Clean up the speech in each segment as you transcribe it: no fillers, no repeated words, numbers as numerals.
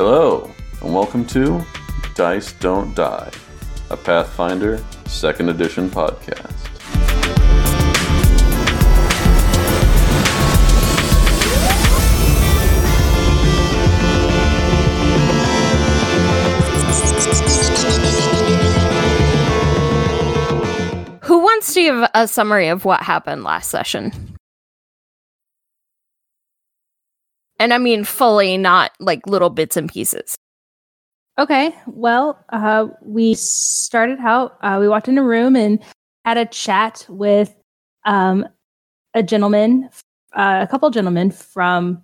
Hello, and welcome to Dice Don't Die, a Pathfinder 2nd Edition podcast. Who wants to give a summary of what happened last session? And I mean fully, not like little bits and pieces. Okay, well, we started out, we walked in a room and had a chat with a gentleman, a couple gentlemen from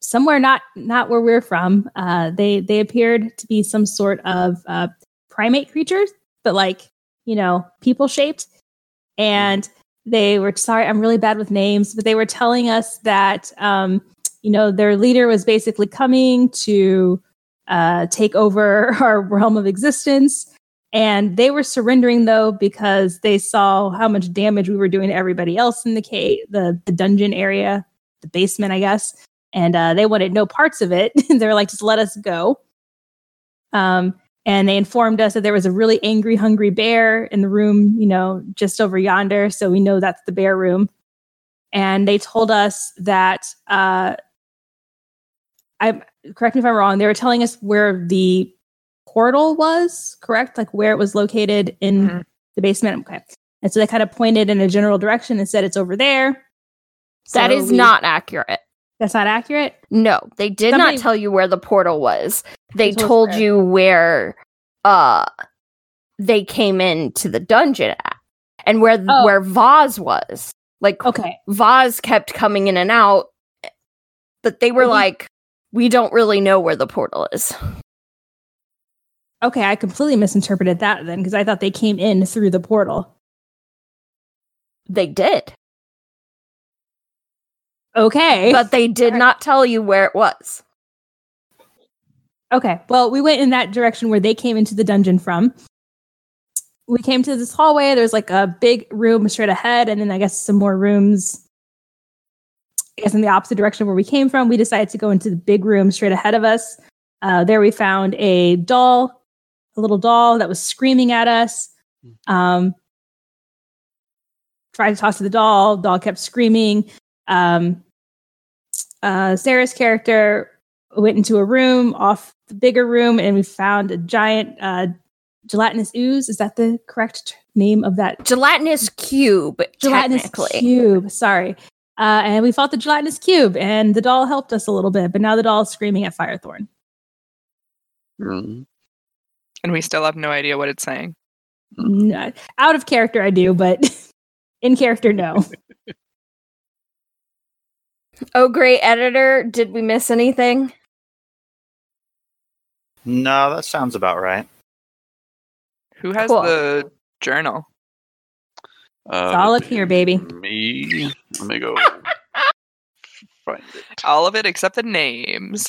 somewhere not where we're from. They appeared to be some sort of primate creatures, but like, you know, people-shaped. And they were, sorry, I'm really bad with names, but they were telling us that... you know, their leader was basically coming to take over our realm of existence. And they were surrendering, though, because they saw how much damage we were doing to everybody else in the cave, the dungeon area, the basement, I guess. And they wanted no parts of it. They were like, just let us go. And they informed us that there was a really angry, hungry bear in the room, you know, just over yonder. So we know that's the bear room. And they told us that, correct me if I'm wrong, they were telling us where the portal was, correct? Like where it was located in the basement. Okay. And so they kind of pointed in a general direction and said it's over there. Not accurate. That's not accurate? No, they did not tell you where the portal was. They told you where they came into the dungeon at and where Vaz was. Like, okay, Vaz kept coming in and out, but they were like, we don't really know where the portal is. Okay, I completely misinterpreted that then, because I thought they came in through the portal. They did. Okay. But they did not tell you where it was. Okay, well, we went in that direction where they came into the dungeon from. We came to this hallway. There's like a big room straight ahead, and then I guess some more rooms, I guess in the opposite direction where we came from. We decided to go into the big room straight ahead of us. There we found a little doll that was screaming at us. Tried to talk to the doll. Doll kept screaming. Sarah's character went into a room off the bigger room, and we found a giant gelatinous ooze, is that the correct name of that? Gelatinous cube, sorry. And we fought the gelatinous cube, and the doll helped us a little bit, but now the doll's screaming at Firethorn. And we still have no idea what it's saying. No, out of character I do, but in character, no. Oh, great editor, did we miss anything? No, that sounds about right. Who has the journal? It's all up here, baby. Me. Let me go find it. All of it except the names.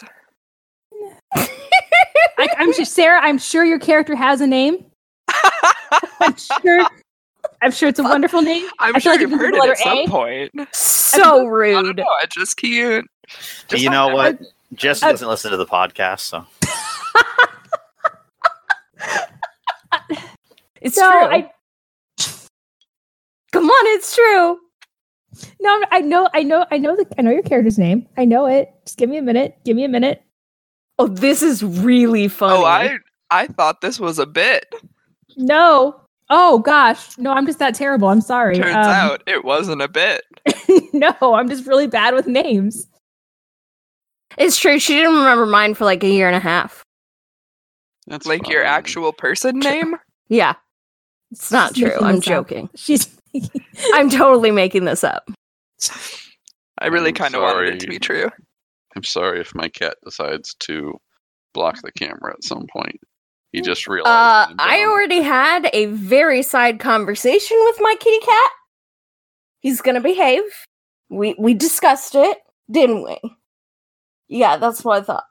I'm sure, Sarah, I'm sure your character has a name. I'm sure it's a wonderful name. I'm sure you've heard it at some point. So rude. I don't know, it's just cute. You know what? Jess doesn't listen to the podcast, so... It's so true. Come on, it's true. No, I know your character's name. I know it. Just give me a minute. Oh, this is really funny. Oh, I thought this was a bit. No. Oh gosh. No, I'm just that terrible. I'm sorry. Turns out it wasn't a bit. No, I'm just really bad with names. It's true. She didn't remember mine for like a year and a half. That's like fine. Your actual person name? Yeah. It's not true. I'm joking. I'm totally making this up. I really kind of wanted it to be true. I'm sorry if my cat decides to block the camera at some point. He just realized. I already had a very side conversation with my kitty cat. He's going to behave. We discussed it, didn't we? Yeah, that's what I thought.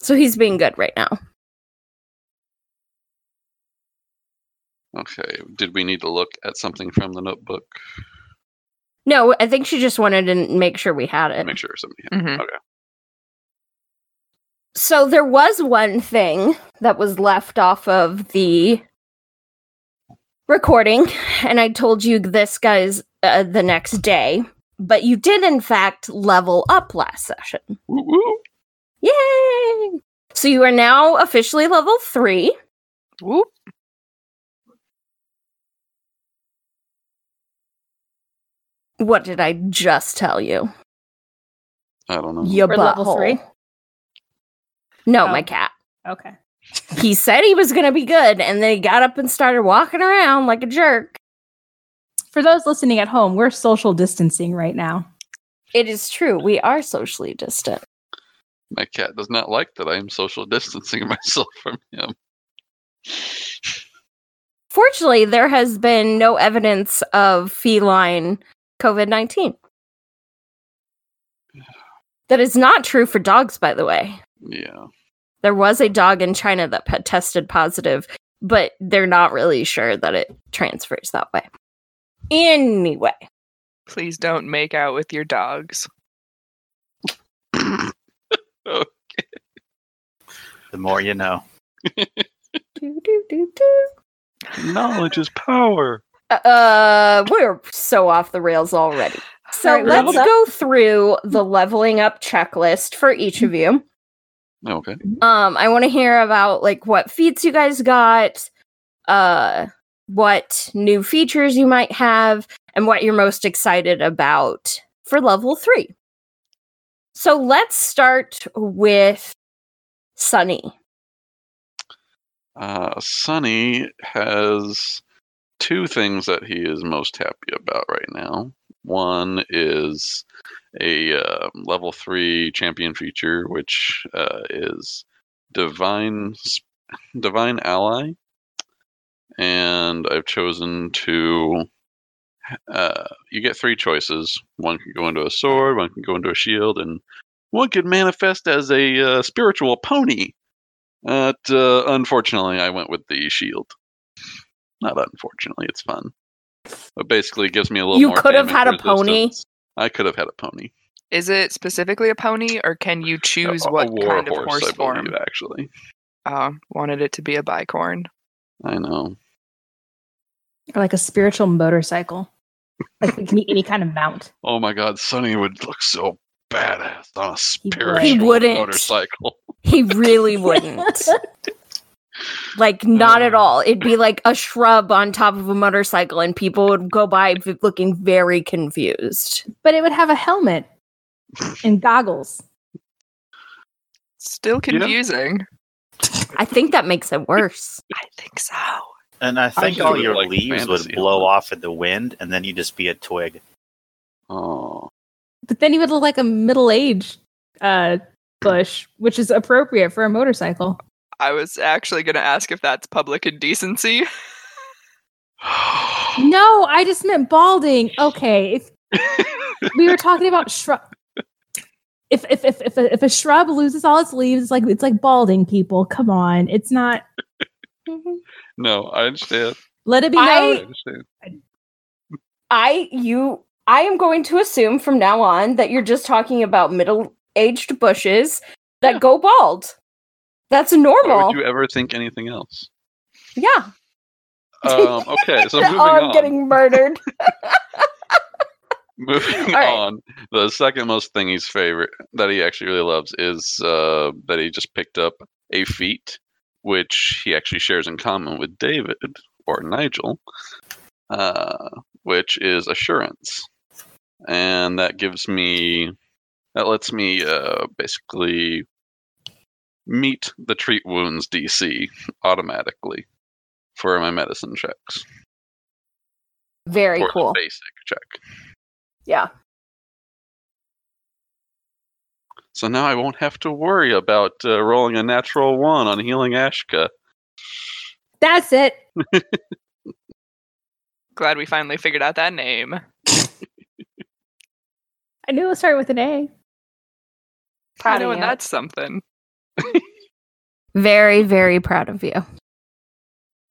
So he's being good right now. Okay, did we need to look at something from the notebook? No, I think she just wanted to make sure we had it. Make sure somebody had it. Okay. So there was one thing that was left off of the recording, and I told you this, guys, the next day, but you did, in fact, level up last session. Mm-mm. Yay! So you are now officially level 3. Whoop. What did I just tell you? I don't know. Your level 3? No, my cat. Okay. He said he was going to be good, and then he got up and started walking around like a jerk. For those listening at home, we're social distancing right now. It is true. We are socially distant. My cat does not like that I am social distancing myself from him. Fortunately, there has been no evidence of feline COVID-19. That is not true for dogs, by the way. Yeah. There was a dog in China that tested positive, but they're not really sure that it transfers that way. Anyway. Please don't make out with your dogs. Okay. The more you know. Do, do, do, do. Knowledge is power. We're so off the rails already. So right, let's go through the leveling up checklist for each of you. Okay. I want to hear about what feats you guys got, what new features you might have, and what you're most excited about for level 3. So let's start with Sunny. Sunny has two things that he is most happy about right now. One is a level 3 champion feature, which is Divine Ally. And I've chosen to... you get 3 choices. One can go into a sword, one can go into a shield, and one can manifest as a spiritual pony. But unfortunately, I went with the shield. Not unfortunately, it's fun. But basically, it gives me a little more. You could have had a pony. I could have had a pony. Is it specifically a pony, or can you choose what kind of horse form? I believe, actually. Wanted it to be a bicorn. I know. Or like a spiritual motorcycle. Like we can be any kind of mount. Oh my god, Sunny would look so badass on a spiritual motorcycle. He really wouldn't. Not at all. It'd be like a shrub on top of a motorcycle, and people would go by looking very confused. But it would have a helmet and goggles. Still confusing. Yeah. I think that makes it worse. I think so. And I think all your leaves would blow off in the wind, and then you'd just be a twig. Oh. But then you would look like a middle-aged bush, which is appropriate for a motorcycle. I was actually going to ask if that's public indecency. No, I just meant balding. Okay, we were talking about shrub. If a shrub loses all its leaves, it's like balding. People, come on, it's not. No, I understand. Let it be. I am going to assume from now on that you're just talking about middle-aged bushes that go bald. That's normal. Why would you ever think anything else? Yeah. Okay, so moving on. I'm getting murdered. Moving on, the second most thing he's favorite that he actually really loves is that he just picked up a feat, which he actually shares in common with David or Nigel, which is assurance, and that lets me basically meet the treat wounds DC automatically for my medicine checks. Very for cool. The basic check. Yeah. So now I won't have to worry about rolling a natural 1 on healing Ashka. That's it. Glad we finally figured out that name. I knew it started with an A. I know, and that's something. Very, very proud of you.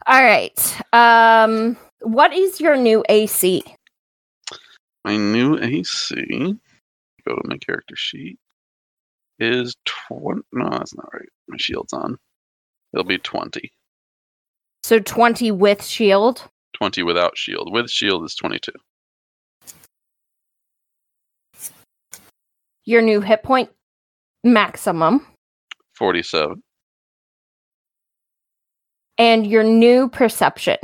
All right. What is your new AC? My new AC. Go to my character sheet. is 20. No, that's not right. My shield's on. It'll be 20. So 20 with shield? 20 without shield. With shield is 22. Your new hit point maximum? 47. And your new perception?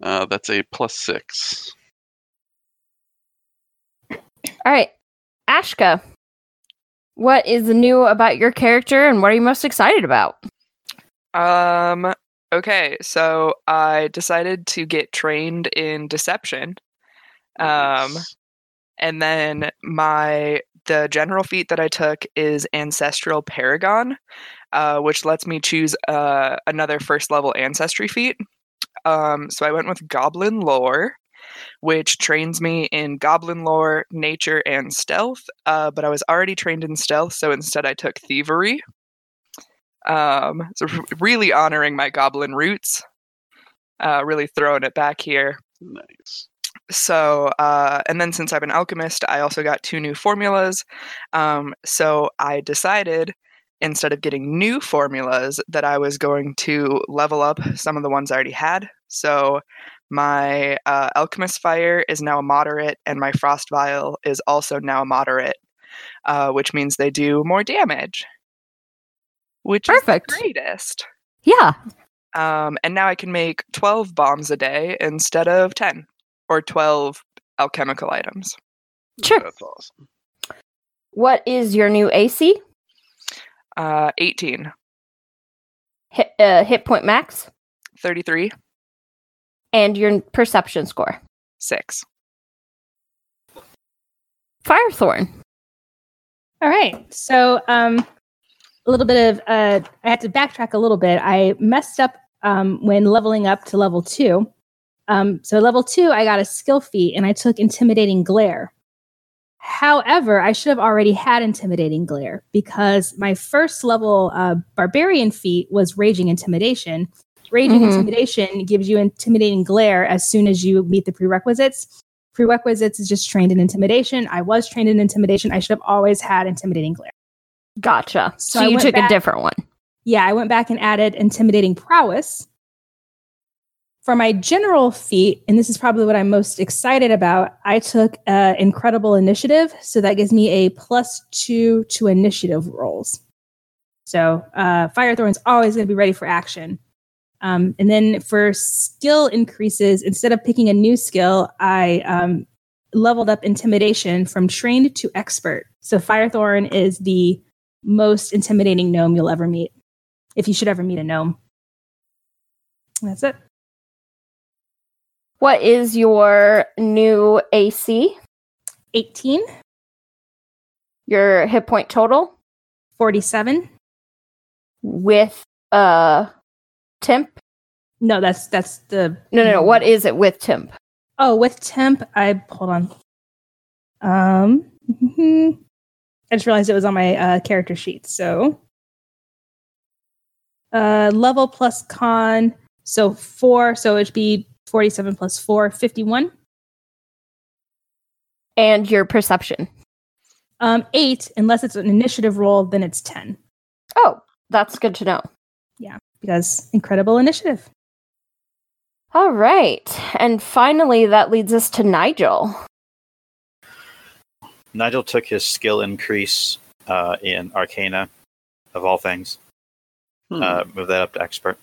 That's a +6. All right. Ashka, what is new about your character and what are you most excited about? Okay, so I decided to get trained in deception. Nice. And then the general feat that I took is Ancestral Paragon, which lets me choose another first level ancestry feat. So I went with Goblin Lore, which trains me in Goblin Lore, Nature, and Stealth. But I was already trained in Stealth, so instead I took Thievery. So really honoring my Goblin roots. Really throwing it back here. Nice. So, and then since I'm an alchemist, I also got 2 new formulas. So I decided, instead of getting new formulas, that I was going to level up some of the ones I already had. So my alchemist fire is now a moderate, and my frost vial is also now a moderate, which means they do more damage. Which Perfect. Is the greatest. Yeah. And now I can make 12 bombs a day instead of 10. Or 12 alchemical items. Sure. That's awesome. What is your new AC? 18. Hit point max? 33. And your perception score? 6. Firethorn. All right. So a little bit of... I had to backtrack a little bit. I messed up when leveling up to level 2. So level 2, I got a skill feat, and I took Intimidating Glare. However, I should have already had Intimidating Glare, because my first level Barbarian feat was Raging Intimidation. Raging Intimidation gives you Intimidating Glare as soon as you meet the prerequisites. Prerequisites is just trained in Intimidation. I was trained in Intimidation. I should have always had Intimidating Glare. Gotcha. So you took a different one. Yeah, I went back and added Intimidating Prowess. For my general feat, and this is probably what I'm most excited about, I took Incredible Initiative, so that gives me a +2 to initiative rolls. So Firethorn's always going to be ready for action. And then for skill increases, instead of picking a new skill, I leveled up Intimidation from trained to expert. So Firethorn is the most intimidating gnome you'll ever meet, if you should ever meet a gnome. That's it. What is your new AC? 18. Your hit point total? 47. With temp? No, that's the... No. What is it with temp? Oh, with temp, hold on. I just realized it was on my character sheet. So level plus con, so 4. So it'd be 47 plus 4, 51. And your perception? 8, unless it's an initiative roll, then it's 10. Oh, that's good to know. Yeah, because Incredible Initiative. All right. And finally, that leads us to Nigel. Nigel took his skill increase in Arcana, of all things. Move that up to expert.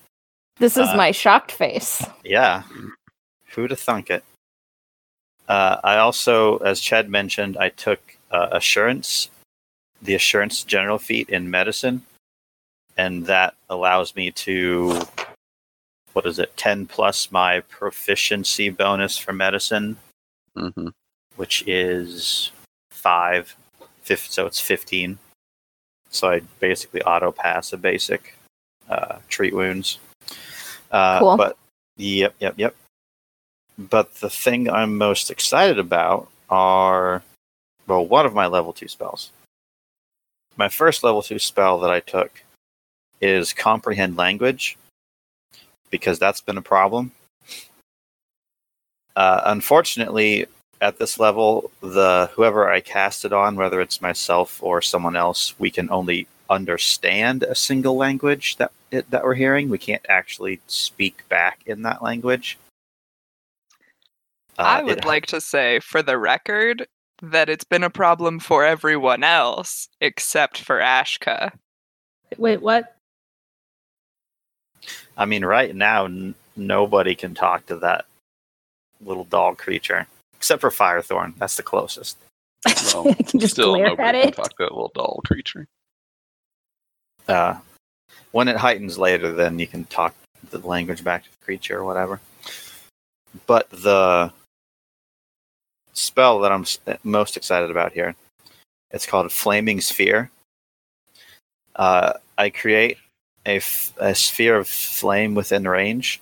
This is my shocked face. Yeah. Who'd have thunk it? I also, as Chad mentioned, I took the Assurance general feat in Medicine, and that allows me to, 10 plus my proficiency bonus for Medicine, which is 5, so it's 15. So I basically auto-pass a basic treat wounds. Cool. But yep. But the thing I'm most excited about are, one of my level 2 spells. My first level 2 spell that I took is Comprehend Language, because that's been a problem. Unfortunately, at this level, the whoever I cast it on, whether it's myself or someone else, we can only understand a single language that we're hearing. We can't actually speak back in that language. I would like to say, for the record, that it's been a problem for everyone else, except for Ashka. Wait, what? I mean, right now, nobody can talk to that little dog creature. Except for Firethorn. That's the closest. Well, I can just still glare at it. Talk to that little doll creature. When it heightens later, then you can talk the language back to the creature or whatever. But the spell that I'm most excited about here, it's called Flaming Sphere. I create a sphere of flame within range,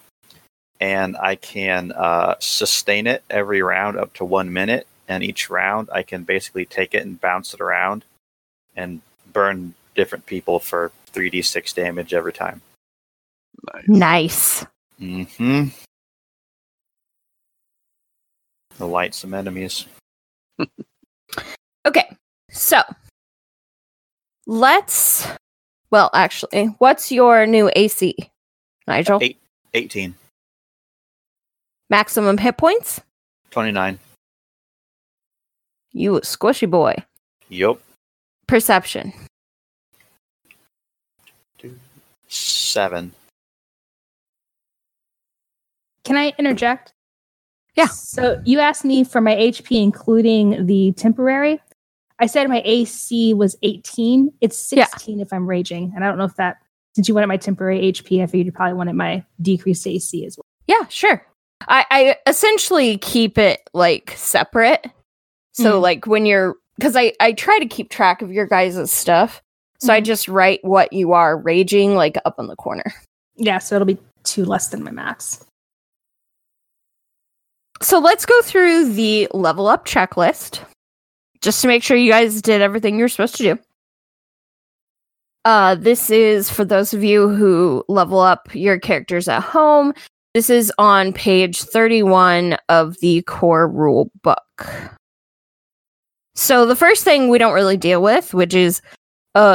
and I can sustain it every round up to 1 minute, and each round I can basically take it and bounce it around and burn different people for 3d6 damage every time. Nice. Mm-hmm. It'll light some enemies. Okay, so let's... Well, actually, what's your new AC, Nigel? 18. Maximum hit points? 29. You a squishy boy. Yup. Perception? 7. Can I interject? Yeah. So you asked me for my HP, including the temporary. I said my AC was 18. It's 16 if I'm raging. And I don't know if that, since you wanted my temporary HP, I figured you probably wanted my decreased AC as well. Yeah, sure. I essentially keep it like separate. So like when you're, because I try to keep track of your guys' stuff. So I just write what you are raging like up in the corner. Yeah, so it'll be 2 less than my max. So let's go through the level up checklist just to make sure you guys did everything you're supposed to do. This is for those of you who level up your characters at home. This is on page 31 of the core rule book. So the first thing we don't really deal with, which is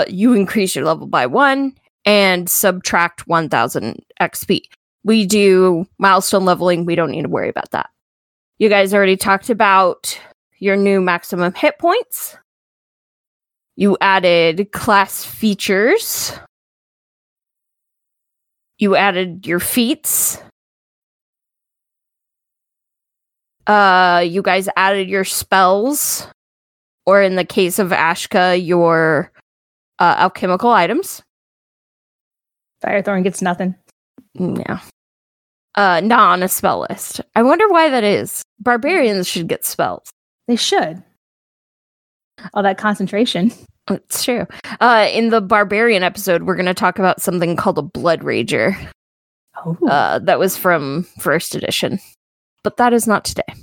you increase your level by 1 and subtract 1,000 XP. We do milestone leveling. We don't need to worry about that. You guys already talked about your new maximum hit points. You added class features. You added your feats. You guys added your spells, or in the case of Ashka, your alchemical items. Firethorn gets nothing. No. Not on a spell list. I wonder why that is. Barbarians should get spells. They should. All that concentration. It's true. In the Barbarian episode, we're going to talk about something called a Blood Rager. Oh. That was from 1st edition. But that is not today.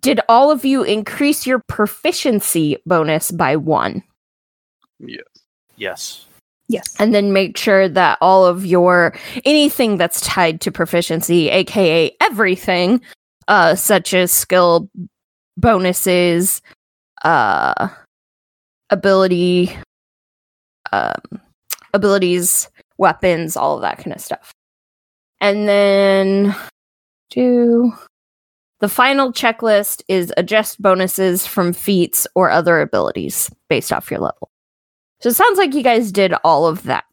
Did all of you increase your proficiency bonus by 1? Yes. Yes. Yes. And then make sure that all of your anything that's tied to proficiency, aka everything, such as skill bonuses, ability, abilities, weapons, all of that kind of stuff. And then do the final checklist is adjust bonuses from feats or other abilities based off your level. So it sounds like you guys did all of that.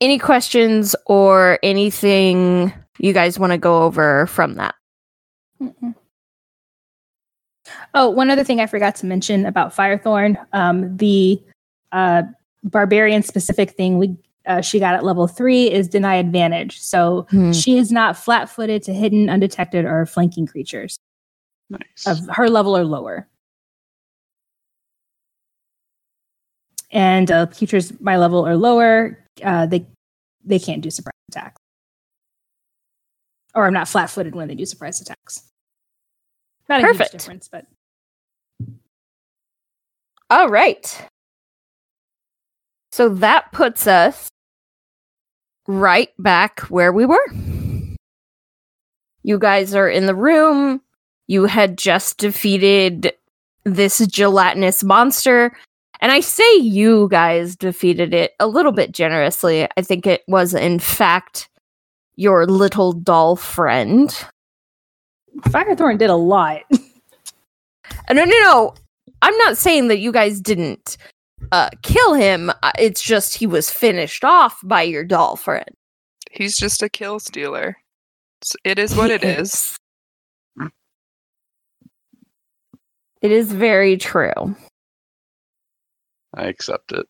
Any questions or anything you guys want to go over from that? Mm-mm. Oh, one other thing I forgot to mention about Firethorn. The barbarian-specific thing she got at level 3 is deny advantage. So she is not flat-footed to hidden, undetected, or flanking creatures. Nice. Of her level or lower. And creatures my level or lower, they can't do surprise attacks. Or I'm not flat-footed when they do surprise attacks. Not a huge difference, but... All right. So that puts us right back where we were. You guys are in the room. You had just defeated this gelatinous monster. And I say you guys defeated it a little bit generously. I think it was, in fact, your little doll friend. Firethorn did a lot. No. I'm not saying that you guys didn't kill him. It's just he was finished off by your doll friend. He's just a kill stealer. It is what it is. It is very true. I accept it.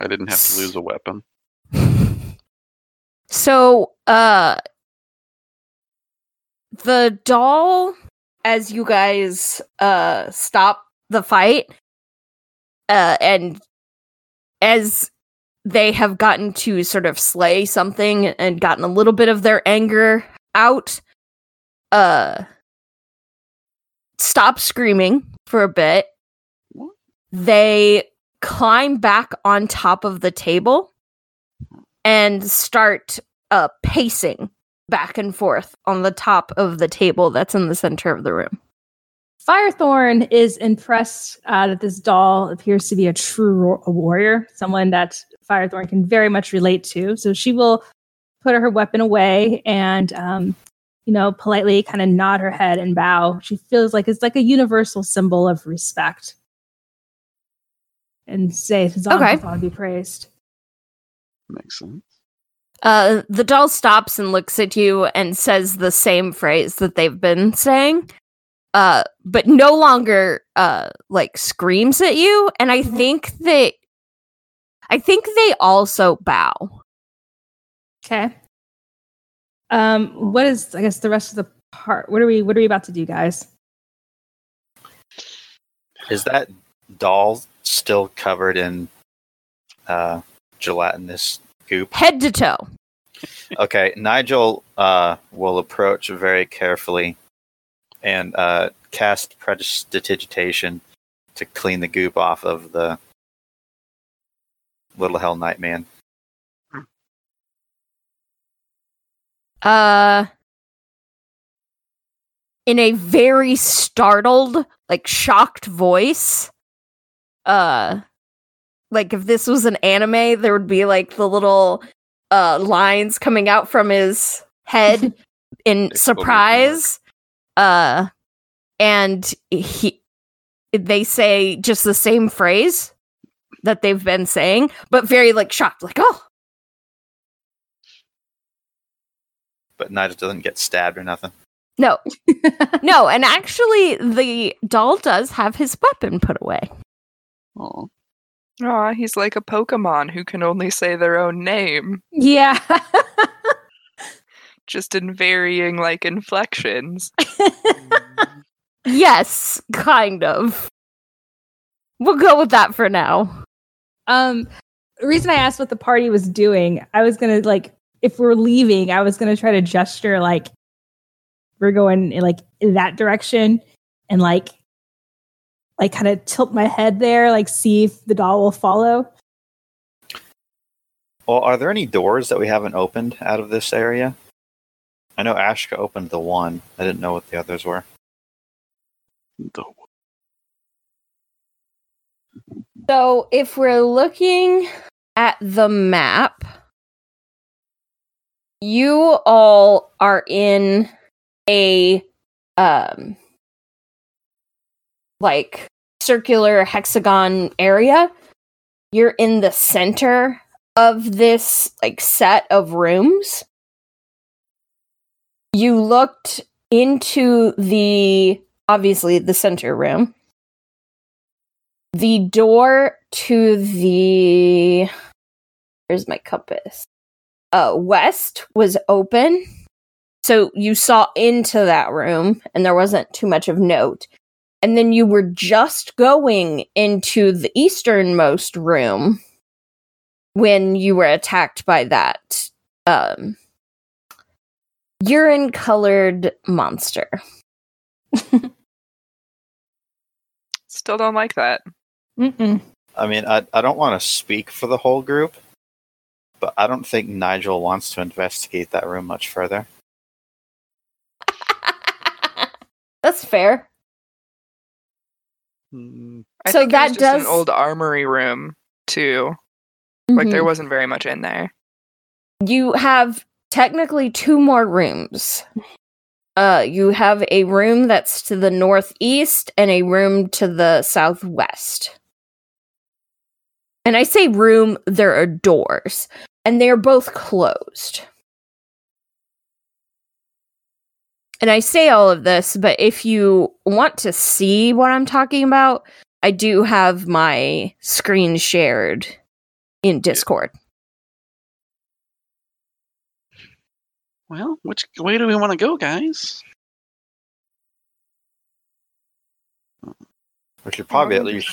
I didn't have to lose a weapon. So, the doll, as you guys stop the fight, and as they have gotten to sort of slay something and gotten a little bit of their anger out, stop screaming for a bit. They climb back on top of the table and start pacing back and forth on the top of the table that's in the center of the room. Firethorn is impressed that this doll appears to be a true warrior, someone that Firethorn can very much relate to. So she will put her weapon away and politely kind of nod her head and bow. She feels like it's like a universal symbol of respect. And say, Zon-Kuthon be praised. Makes sense. The doll stops and looks at you and says the same phrase that they've been saying, but no longer screams at you. And I think they also bow. Okay. What is, I guess, the rest of the part? What are we about to do, guys? Is that doll still covered in gelatinous goop? Head to toe. Okay, Nigel will approach very carefully and cast Prestidigitation to clean the goop off of the little Hell Knight man. In a very startled, shocked voice, if this was an anime, there would be, the little, lines coming out from his head in surprise, and they say just the same phrase that they've been saying, but very, shocked, oh! But Nigel doesn't get stabbed or nothing. No. No, and actually the doll does have his weapon put away. Oh. Aw, he's like a Pokemon who can only say their own name. Yeah. Just in varying, inflections. Yes, kind of. We'll go with that for now. The reason I asked what the party was doing, I was going to, if we're leaving, I was going to try to gesture we're going in that direction and kind of tilt my head there, see if the doll will follow. Well, are there any doors that we haven't opened out of this area? I know Ashka opened the one. I didn't know what the others were. So if we're looking at the map, you all are in a circular hexagon area. You're in the center of this set of rooms. You looked into the center room. The door to where's my compass? West was open, so you saw into that room, and there wasn't too much of note. And then you were just going into the easternmost room when you were attacked by that urine-colored monster. Still don't like that. Mm-mm. I mean, I don't want to speak for the whole group, but I don't think Nigel wants to investigate that room much further. That's fair. I so think that it was just an old armory room too. Mm-hmm. Like there wasn't very much in there. You have technically two more rooms. You have a room that's to the northeast and a room to the southwest. And I say room, there are doors, and they are both closed. And I say all of this, but if you want to see what I'm talking about, I do have my screen shared in Discord. Well, which way do we want to go, guys? We should probably at least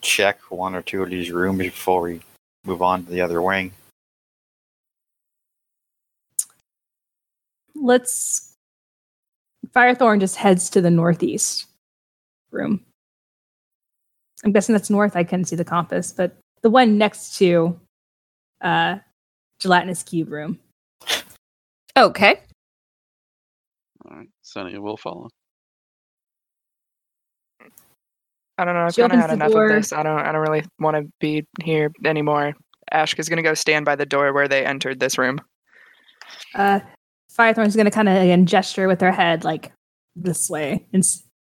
check one or two of these rooms before we move on to the other wing. Let's... Firethorn just heads to the northeast room. I'm guessing that's north. I couldn't see the compass, but the one next to Gelatinous Cube room. Okay. All right, Sunny will follow. I don't know. I've kind of had enough of this. I don't really want to be here anymore. Ashka is going to go stand by the door where they entered this room. Firethorn's going to kind of again gesture with her head like this way. And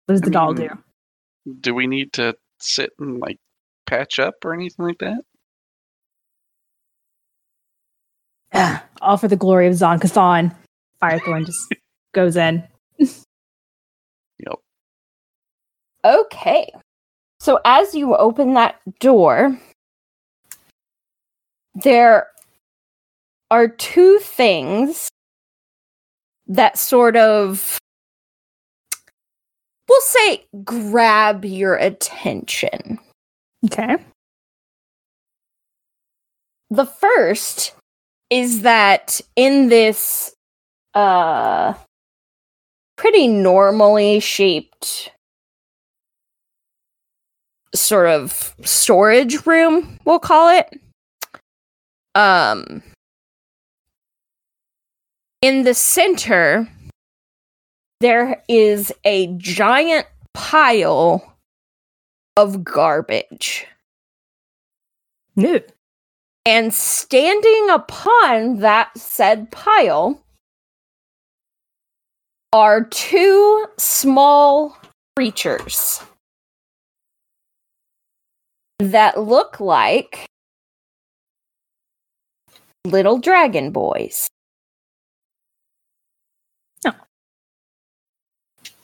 what does the doll do? Do we need to sit and like patch up or anything like that? All for the glory of Zon-Kuthon. Firethorn just goes in. Yep. Okay. So as you open that door, there are two things that sort of, we'll say, grab your attention. Okay. The first is that in this pretty normally shaped sort of storage room, we'll call it, in the center, there is a giant pile of garbage. No. And standing upon that said pile are two small creatures that look like little dragon boys.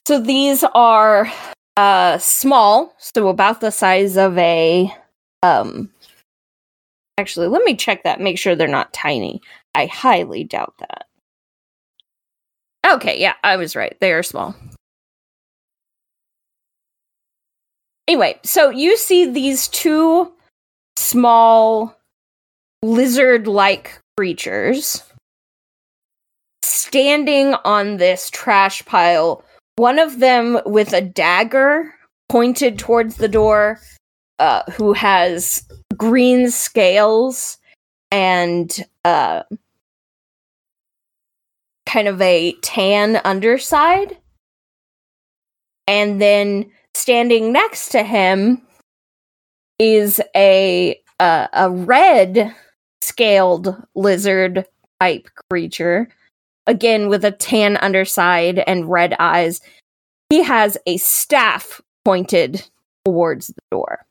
So these are small, so about the size of a... actually, let me check that, make sure they're not tiny. I highly doubt that. Okay, yeah, I was right. They are small. Anyway, so you see these two small lizard-like creatures standing on this trash pile. One of them with a dagger pointed towards the door, who has green scales and kind of a tan underside. And then standing next to him is a red scaled lizard type creature. Again, with a tan underside and red eyes. He has a staff pointed towards the door.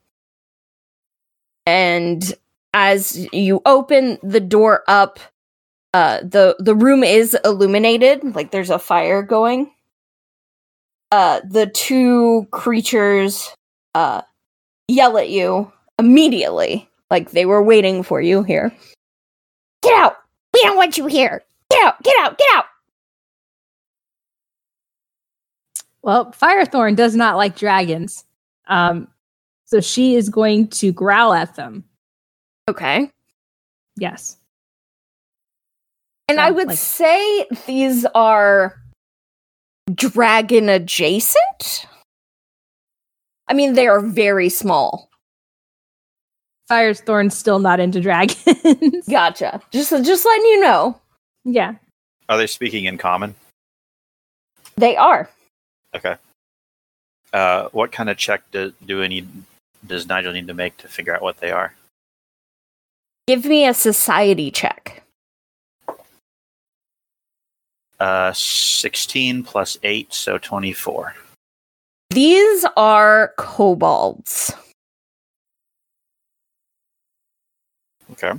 And as you open the door up, the room is illuminated. Like, there's a fire going. The two creatures yell at you immediately. Like, they were waiting for you here. Get out! We don't want you here! Get out! Get out! Get out! Well, Firethorn does not like dragons. So she is going to growl at them. Okay. Yes. And so, I would say these are dragon adjacent. I mean, they are very small. Firethorn's still not into dragons. Gotcha. Just letting you know. Yeah. Are they speaking in common? They are. Okay. What kind of check does Nigel need to make to figure out what they are? Give me a society check. 16 plus 8, so 24. These are kobolds. Okay.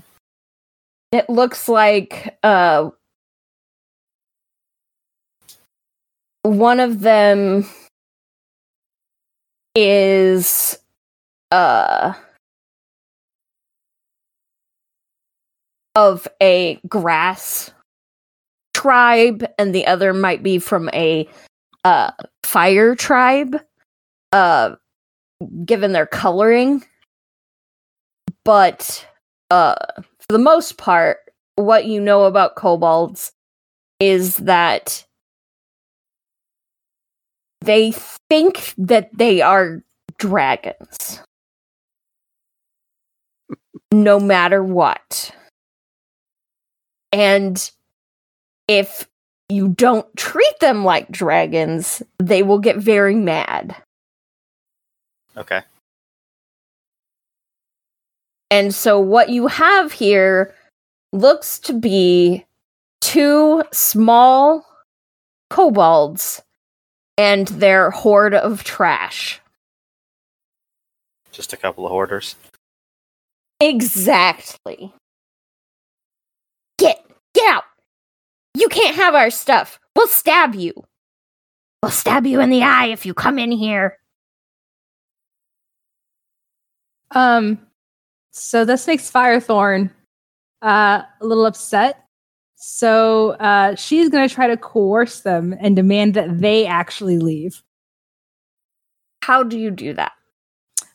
It looks like one of them is of a grass tribe, and the other might be from a fire tribe, given their coloring. But for the most part, what you know about kobolds is that they think that they are dragons. No matter what. And if you don't treat them like dragons, they will get very mad. Okay. And so what you have here looks to be two small kobolds and their hoard of trash. Just a couple of hoarders. Exactly. Get out! You can't have our stuff. We'll stab you. We'll stab you in the eye if you come in here. So this makes Firethorn a little upset. So she's going to try to coerce them and demand that they actually leave. How do you do that?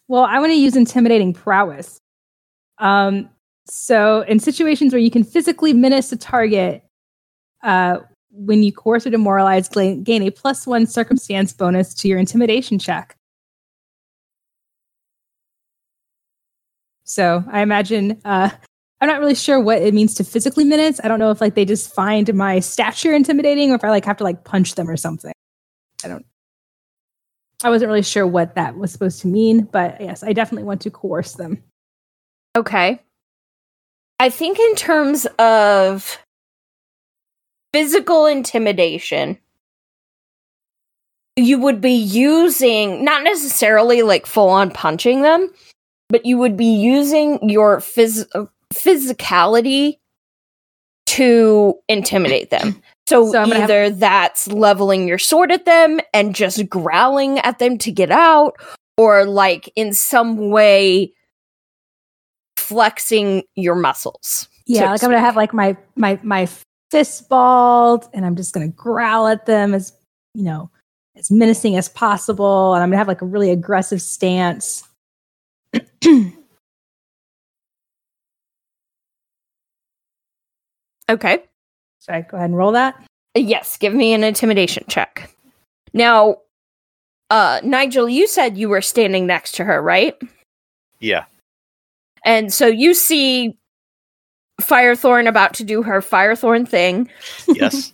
Well, I want to use intimidating prowess. So in situations where you can physically menace a target, when you coerce or demoralize, gain a +1 circumstance bonus to your intimidation check. So I imagine, I'm not really sure what it means to physically menace. I don't know if they just find my stature intimidating or if I have to punch them or something. I wasn't really sure what that was supposed to mean, but yes, I definitely want to coerce them. Okay. I think in terms of physical intimidation, you would be using, not necessarily full-on punching them, but you would be using your physicality to intimidate them. So either that's leveling your sword at them and just growling at them to get out, or in some way flexing your muscles. Yeah, I'm gonna have my fist balled, and I'm just gonna growl at them as as menacing as possible, and I'm gonna have a really aggressive stance. Okay. Should I go ahead and roll that? Yes, give me an intimidation check. Now, Nigel, you said you were standing next to her, right? Yeah. And so you see Firethorn about to do her Firethorn thing. Yes.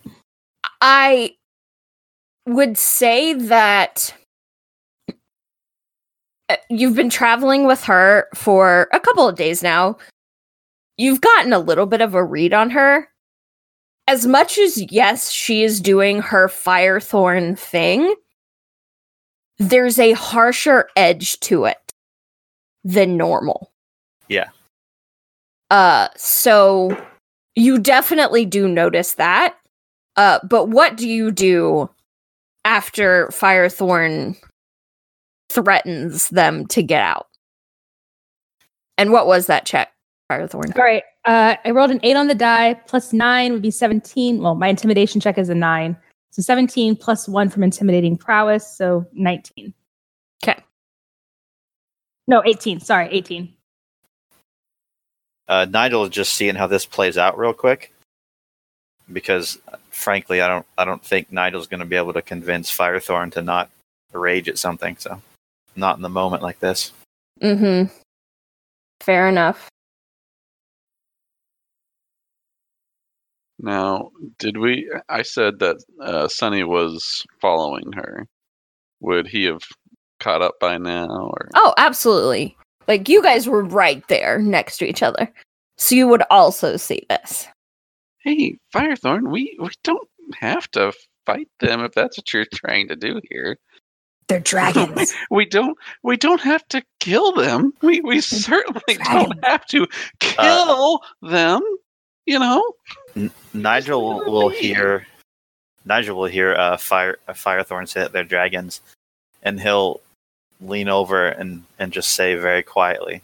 I would say that you've been traveling with her for a couple of days now. You've gotten a little bit of a read on her. As much as, yes, she is doing her Firethorn thing, there's a harsher edge to it than normal. Yeah. So you definitely do notice that. But what do you do after Firethorn threatens them to get out? And what was that check, Firethorn? All right. I rolled an 8 on the die. Plus 9 would be 17. Well, my intimidation check is a 9. So 17 plus 1 from intimidating prowess. So 19. Okay. No, 18. Sorry, 18. Nigel is just seeing how this plays out real quick, because frankly, I don't think Nigel's going to be able to convince Firethorn to not rage at something. So, not in the moment like this. Mm-hmm. Fair enough. Now, did we... I said that Sunny was following her. Would he have caught up by now? Or... Oh, absolutely. Like, you guys were right there next to each other. So you would also see this. Hey, Firethorn, we don't have to fight them if that's what you're trying to do here. They're dragons. We don't have to kill them. We certainly don't have to kill them. You know, Nigel will hear Firethorn say that they're dragons, and he'll lean over and just say very quietly,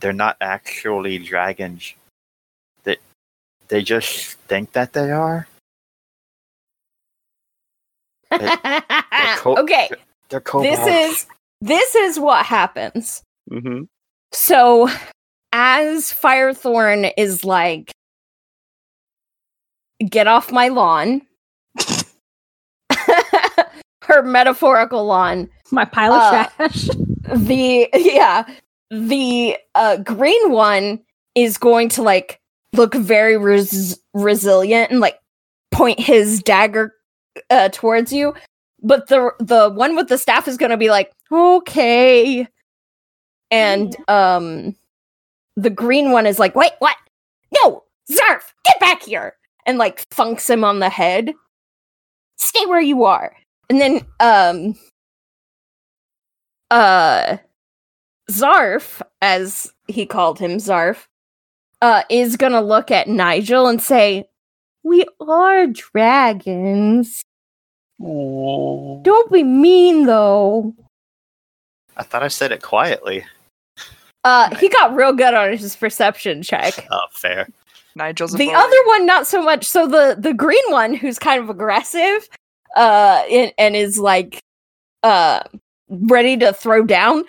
"They're not actually dragons. They just think that they are." Okay. They're this is what happens. Mm-hmm. So, as Firethorn is like, "Get off my lawn," her metaphorical lawn, my pile of trash. The green one is going to like look very resilient and like point his dagger towards you, but the one with the staff is going to be like, "Okay," and the green one is like, "Wait, what? No, Zarf, get back here!" And like thunks him on the head. "Stay where you are." And then Zarf, as he called him, Zarf, is gonna look at Nigel and say, "We are dragons. Aww. Don't be mean, though." I thought I said it quietly. He got real good on his perception check. Oh, fair. Nigel's the other one, not so much. So the green one, who's kind of aggressive, and is like, ready to throw down,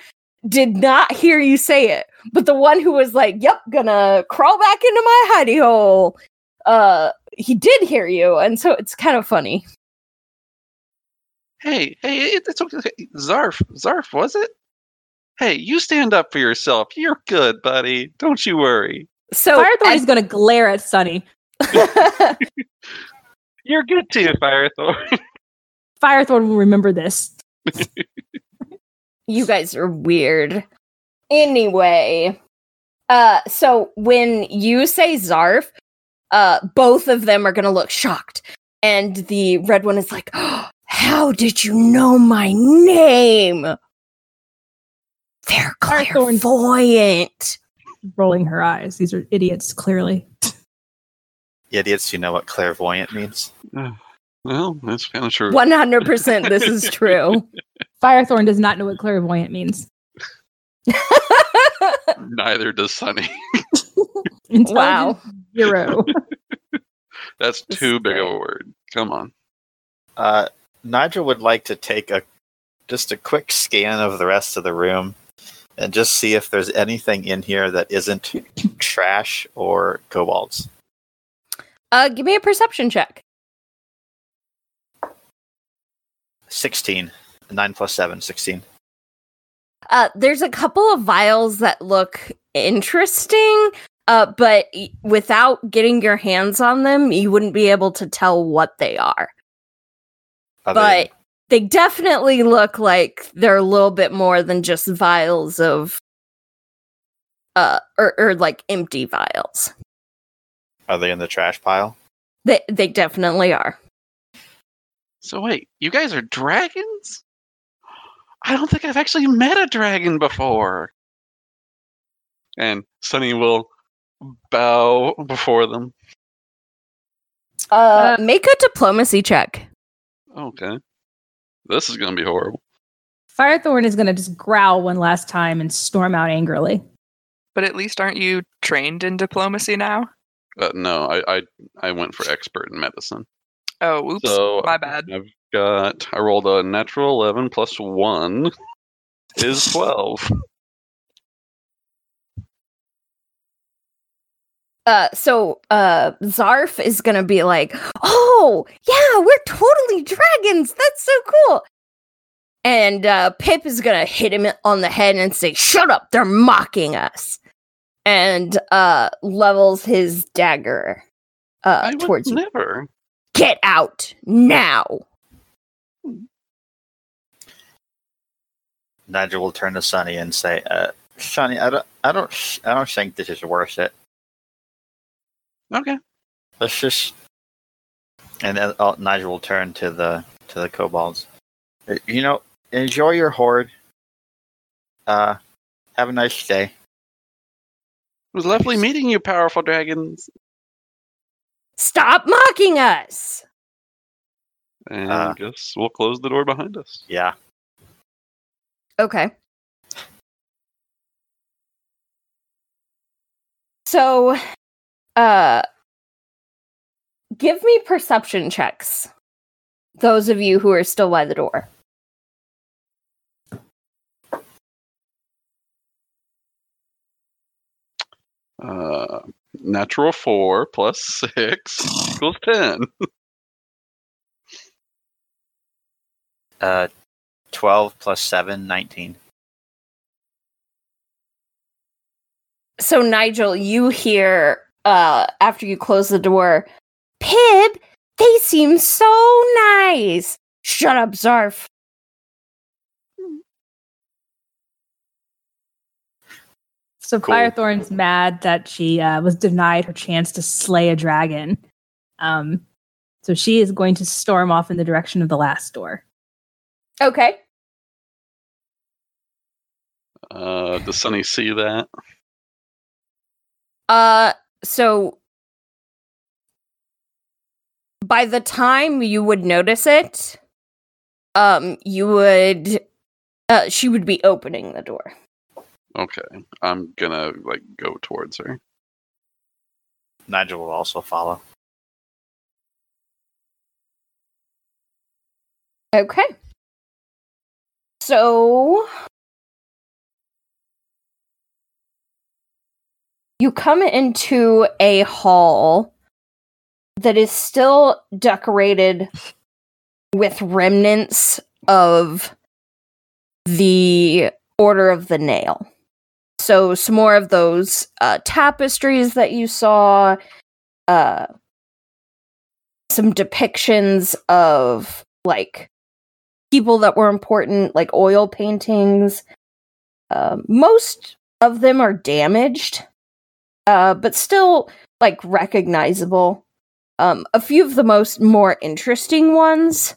did not hear you say it. But the one who was like, "Yep, gonna crawl back into my hidey hole," he did hear you, and so it's kind of funny. Hey, it's okay. Zarf, was it? Hey, you stand up for yourself. You're good, buddy. Don't you worry. So Firethorn is going to glare at Sunny. You're good too, Firethorn. Firethorn will remember this. You guys are weird. Anyway, so when you say Zarf, both of them are going to look shocked. And the red one is like, "Oh, how did you know my name?" They're clairvoyant. Rolling her eyes. These are idiots, clearly. Idiots, you know what clairvoyant means? Well, that's kind of true. 100% this is true. Firethorn does not know what clairvoyant means. Neither does Sunny. Wow. Zero. That's too big of a word. Come on. Nigel would like to take a quick scan of the rest of the room and just see if there's anything in here that isn't trash or kobolds. Give me a perception check. 16. 9 plus 7, 16. There's a couple of vials that look interesting, but without getting your hands on them, you wouldn't be able to tell what they are. But they definitely look like they're a little bit more than just vials of, or like empty vials. Are they in the trash pile? They definitely are. So wait, you guys are dragons? I don't think I've actually met a dragon before. And Sunny will bow before them. Make a diplomacy check. Okay. This is going to be horrible. Firethorn is going to just growl one last time and storm out angrily. But at least aren't you trained in diplomacy now? No, I went for expert in medicine. Oh, oops. So my bad. I rolled a natural 11 plus 1 is 12. So Zarf is going to be like, "Oh, yeah, we're totally dragons. That's so cool." And Pip is going to hit him on the head and say, "Shut up, they're mocking us." And levels his dagger towards never. You. Get out now. Nigel will turn to Sunny and say, "Sunny, I don't think this is worth it." Okay. Let's just. And then Nigel will turn to the kobolds. You know, enjoy your horde. Have a nice day. It was lovely meeting you, powerful dragons. Stop mocking us! And I guess we'll close the door behind us. Yeah. Okay. So, give me perception checks. Those of you who are still by the door. Natural 4 plus 6 equals 10. 12 plus 7, 19. So Nigel, you hear, after you close the door, Pib, they seem so nice. Shut up, Zarf. So cool. Firethorn's mad that she was denied her chance to slay a dragon. So she is going to storm off in the direction of the last door. Okay. Does Sunny see that? So by the time you would notice it, she would be opening the door. Okay, I'm gonna go towards her. Nigel will also follow. Okay. So you come into a hall that is still decorated with remnants of the Order of the Nail. So some more of those tapestries that you saw, some depictions of people that were important, like oil paintings. Most of them are damaged, but still recognizable. A few of the more interesting ones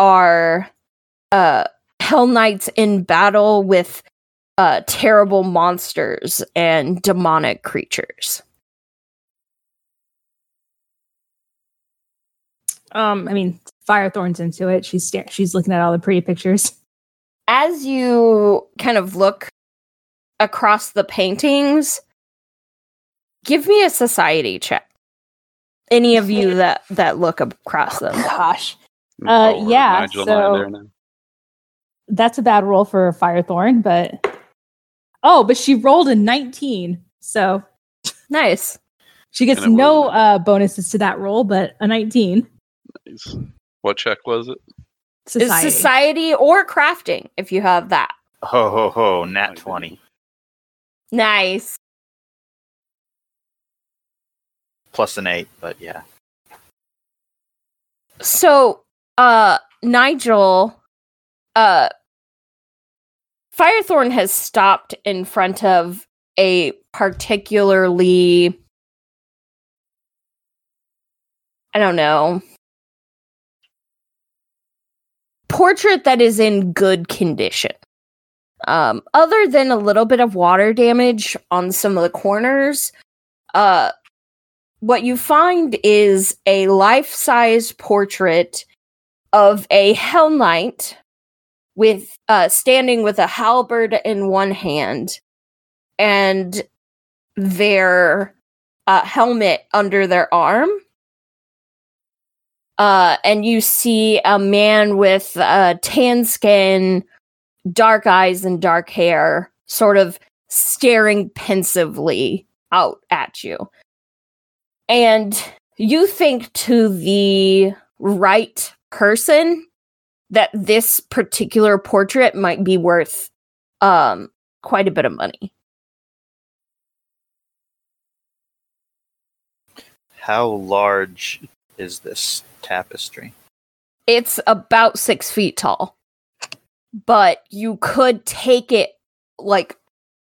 are Hell Knights in battle with terrible monsters and demonic creatures. Firethorn's into it. She's looking at all the pretty pictures. As you kind of look across the paintings, give me a society check. Any of you that look across them. Gosh. Yeah. So that's a bad roll for Firethorn, but she rolled a 19. So nice. She gets no bonuses to that roll, but a 19. Nice. What check was it? Society. It's society or crafting, if you have that. Ho, ho, ho. Nat 20. Nice. Plus an 8, but yeah. So, Nigel, Firethorn has stopped in front of a particularly, I don't know, portrait that is in good condition. Other than a little bit of water damage on some of the corners, what you find is a life-size portrait of a Hell Knight with standing with a halberd in one hand and their helmet under their arm. And you see a man with tan skin, dark eyes, and dark hair sort of staring pensively out at you. And you think to the right person, that this particular portrait might be worth quite a bit of money. How large is this tapestry? It's about 6 feet tall, but you could take it like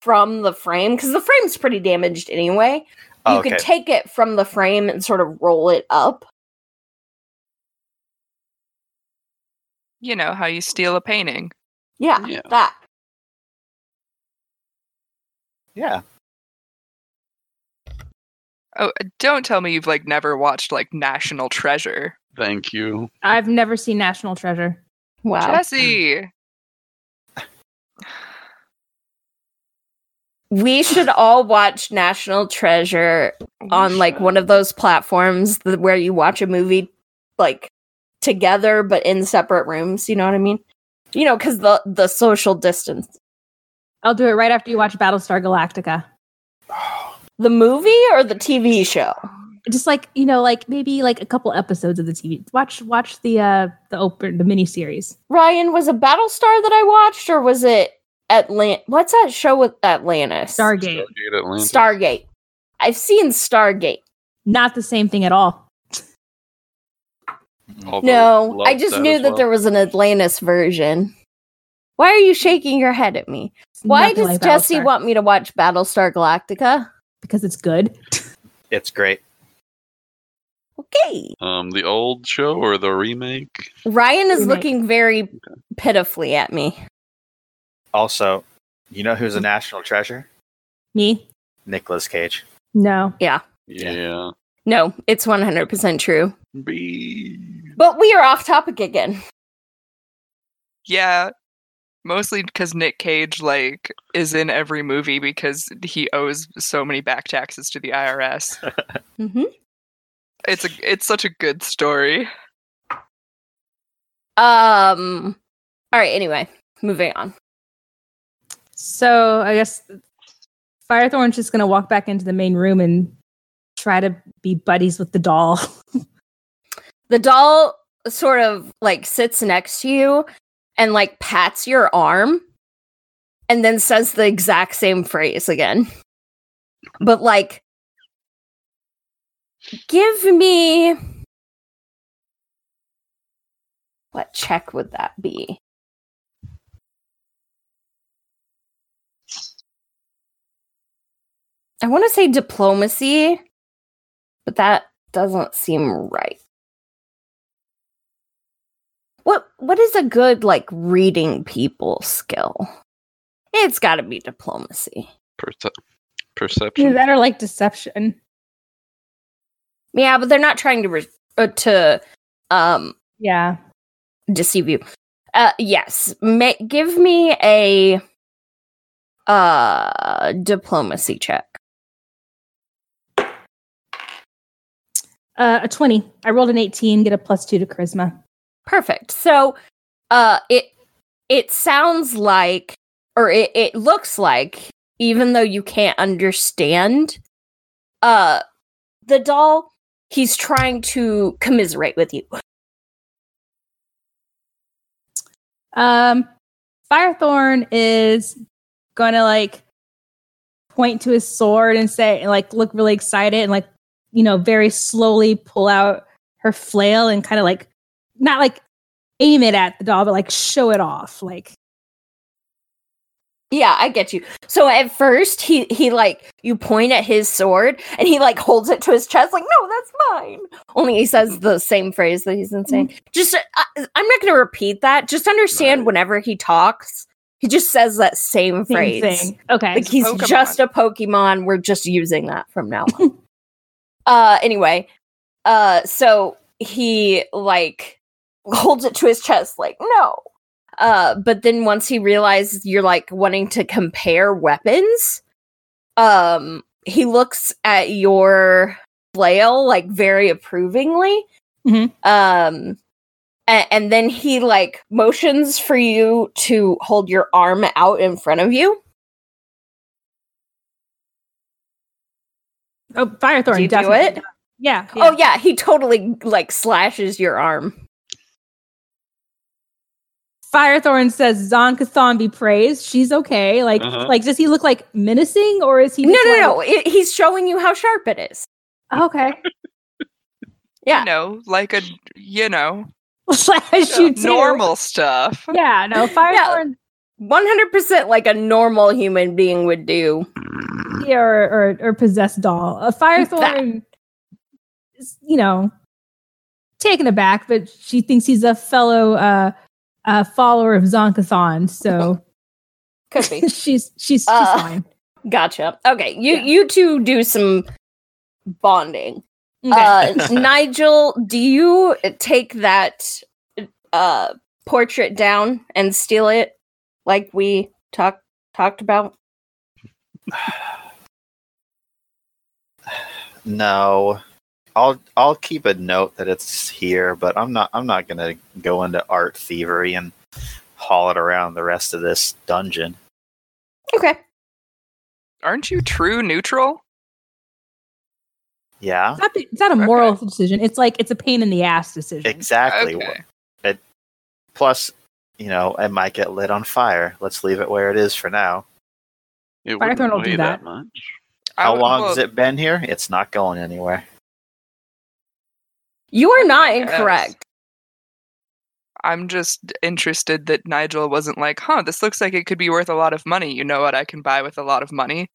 from the frame because the frame's pretty damaged anyway. You could take it from the frame and sort of roll it up. You know how you steal a painting. Yeah. That. Yeah. Oh, don't tell me you've like never watched like National Treasure. Thank you. I've never seen National Treasure. Wow. Jesse. We should all watch National Treasure on like one of those platforms where you watch a movie like together but in separate rooms, you know what I mean? You know, because the social distance. I'll do it right after you watch Battlestar Galactica. The movie or the TV show? Just like, you know, like maybe like a couple episodes of the TV. Watch the miniseries. Ryan, was it Battlestar that I watched, or was it Atlantis? What's that show with Atlantis? Stargate Atlantis. Stargate. I've seen Stargate. Not the same thing at all. No, I just knew that there was an Atlantis version. Why are you shaking your head at me? Why does Jesse want me to watch Battlestar Galactica? Because it's good. It's great. Okay. The old show or the remake? Ryan is looking very pitifully at me. Also, you know who's a national treasure? Me? Nicolas Cage. No. Yeah. No, it's 100% true. But we are off topic again. Yeah. Mostly because Nick Cage, like, is in every movie because he owes so many back taxes to the IRS. Mm-hmm. It's such a good story. All right. Anyway, moving on. So I guess Firethorn's just gonna walk back into the main room and try to be buddies with the doll. The doll sort of like sits next to you and like pats your arm and then says the exact same phrase again. But like, give me... What check would that be? I want to say diplomacy, but that doesn't seem right. What is a good, like, reading people skill? It's got to be diplomacy. Perception. That or, like, deception. Yeah, but they're not trying to deceive you. Yes. Give me a diplomacy check. A 20. I rolled an 18, get a +2 to charisma. Perfect. So it sounds like, or it looks like, even though you can't understand the doll, he's trying to commiserate with you. Firethorn is gonna like point to his sword and say, and like look really excited and like, you know, very slowly pull out her flail and kind of like, not like aim it at the doll, but like show it off. Like, yeah, I get you. So at first he like, you point at his sword and he like holds it to his chest like, no, that's mine. Only he says the same phrase that he's been saying. Just, I'm not going to repeat that. Just understand whenever he talks, he just says that same phrase. Thing. Okay. Like he's Pokemon. Just a Pokemon. We're just using that from now on. Anyway, so he like holds it to his chest, like no. But then once he realizes you're like wanting to compare weapons, he looks at your flail like very approvingly, mm-hmm. And then he like motions for you to hold your arm out in front of you. Oh, Firethorn, you do it? Yeah. Oh, yeah. He totally like slashes your arm. Firethorn says Zon-Kuthon be praised. She's okay. Like, like, does he look like menacing, or is he? No. He's showing you how sharp it is. Okay. Yeah. You know, like a, you know, normal stuff. Yeah. No. Firethorn. 100% like a normal human being would do. Yeah, or possessed doll. A Firethorn, is, you know, taken aback, but she thinks he's a fellow follower of Zonkazan, so could be. she's fine. Gotcha. Okay, you two do some bonding. Okay. Nigel, do you take that portrait down and steal it? Like we talked about? No. I'll keep a note that it's here, but I'm not gonna go into art thievery and haul it around the rest of this dungeon. Okay. Aren't you true neutral? Yeah. It's not a moral decision. It's like it's a pain in the ass decision. Exactly. Okay. Plus, you know, it might get lit on fire. Let's leave it where it is for now. It wouldn't weigh that much. How long has it been here? It's not going anywhere. You are not incorrect. I'm just interested that Nigel wasn't like, this looks like it could be worth a lot of money. You know what I can buy with a lot of money?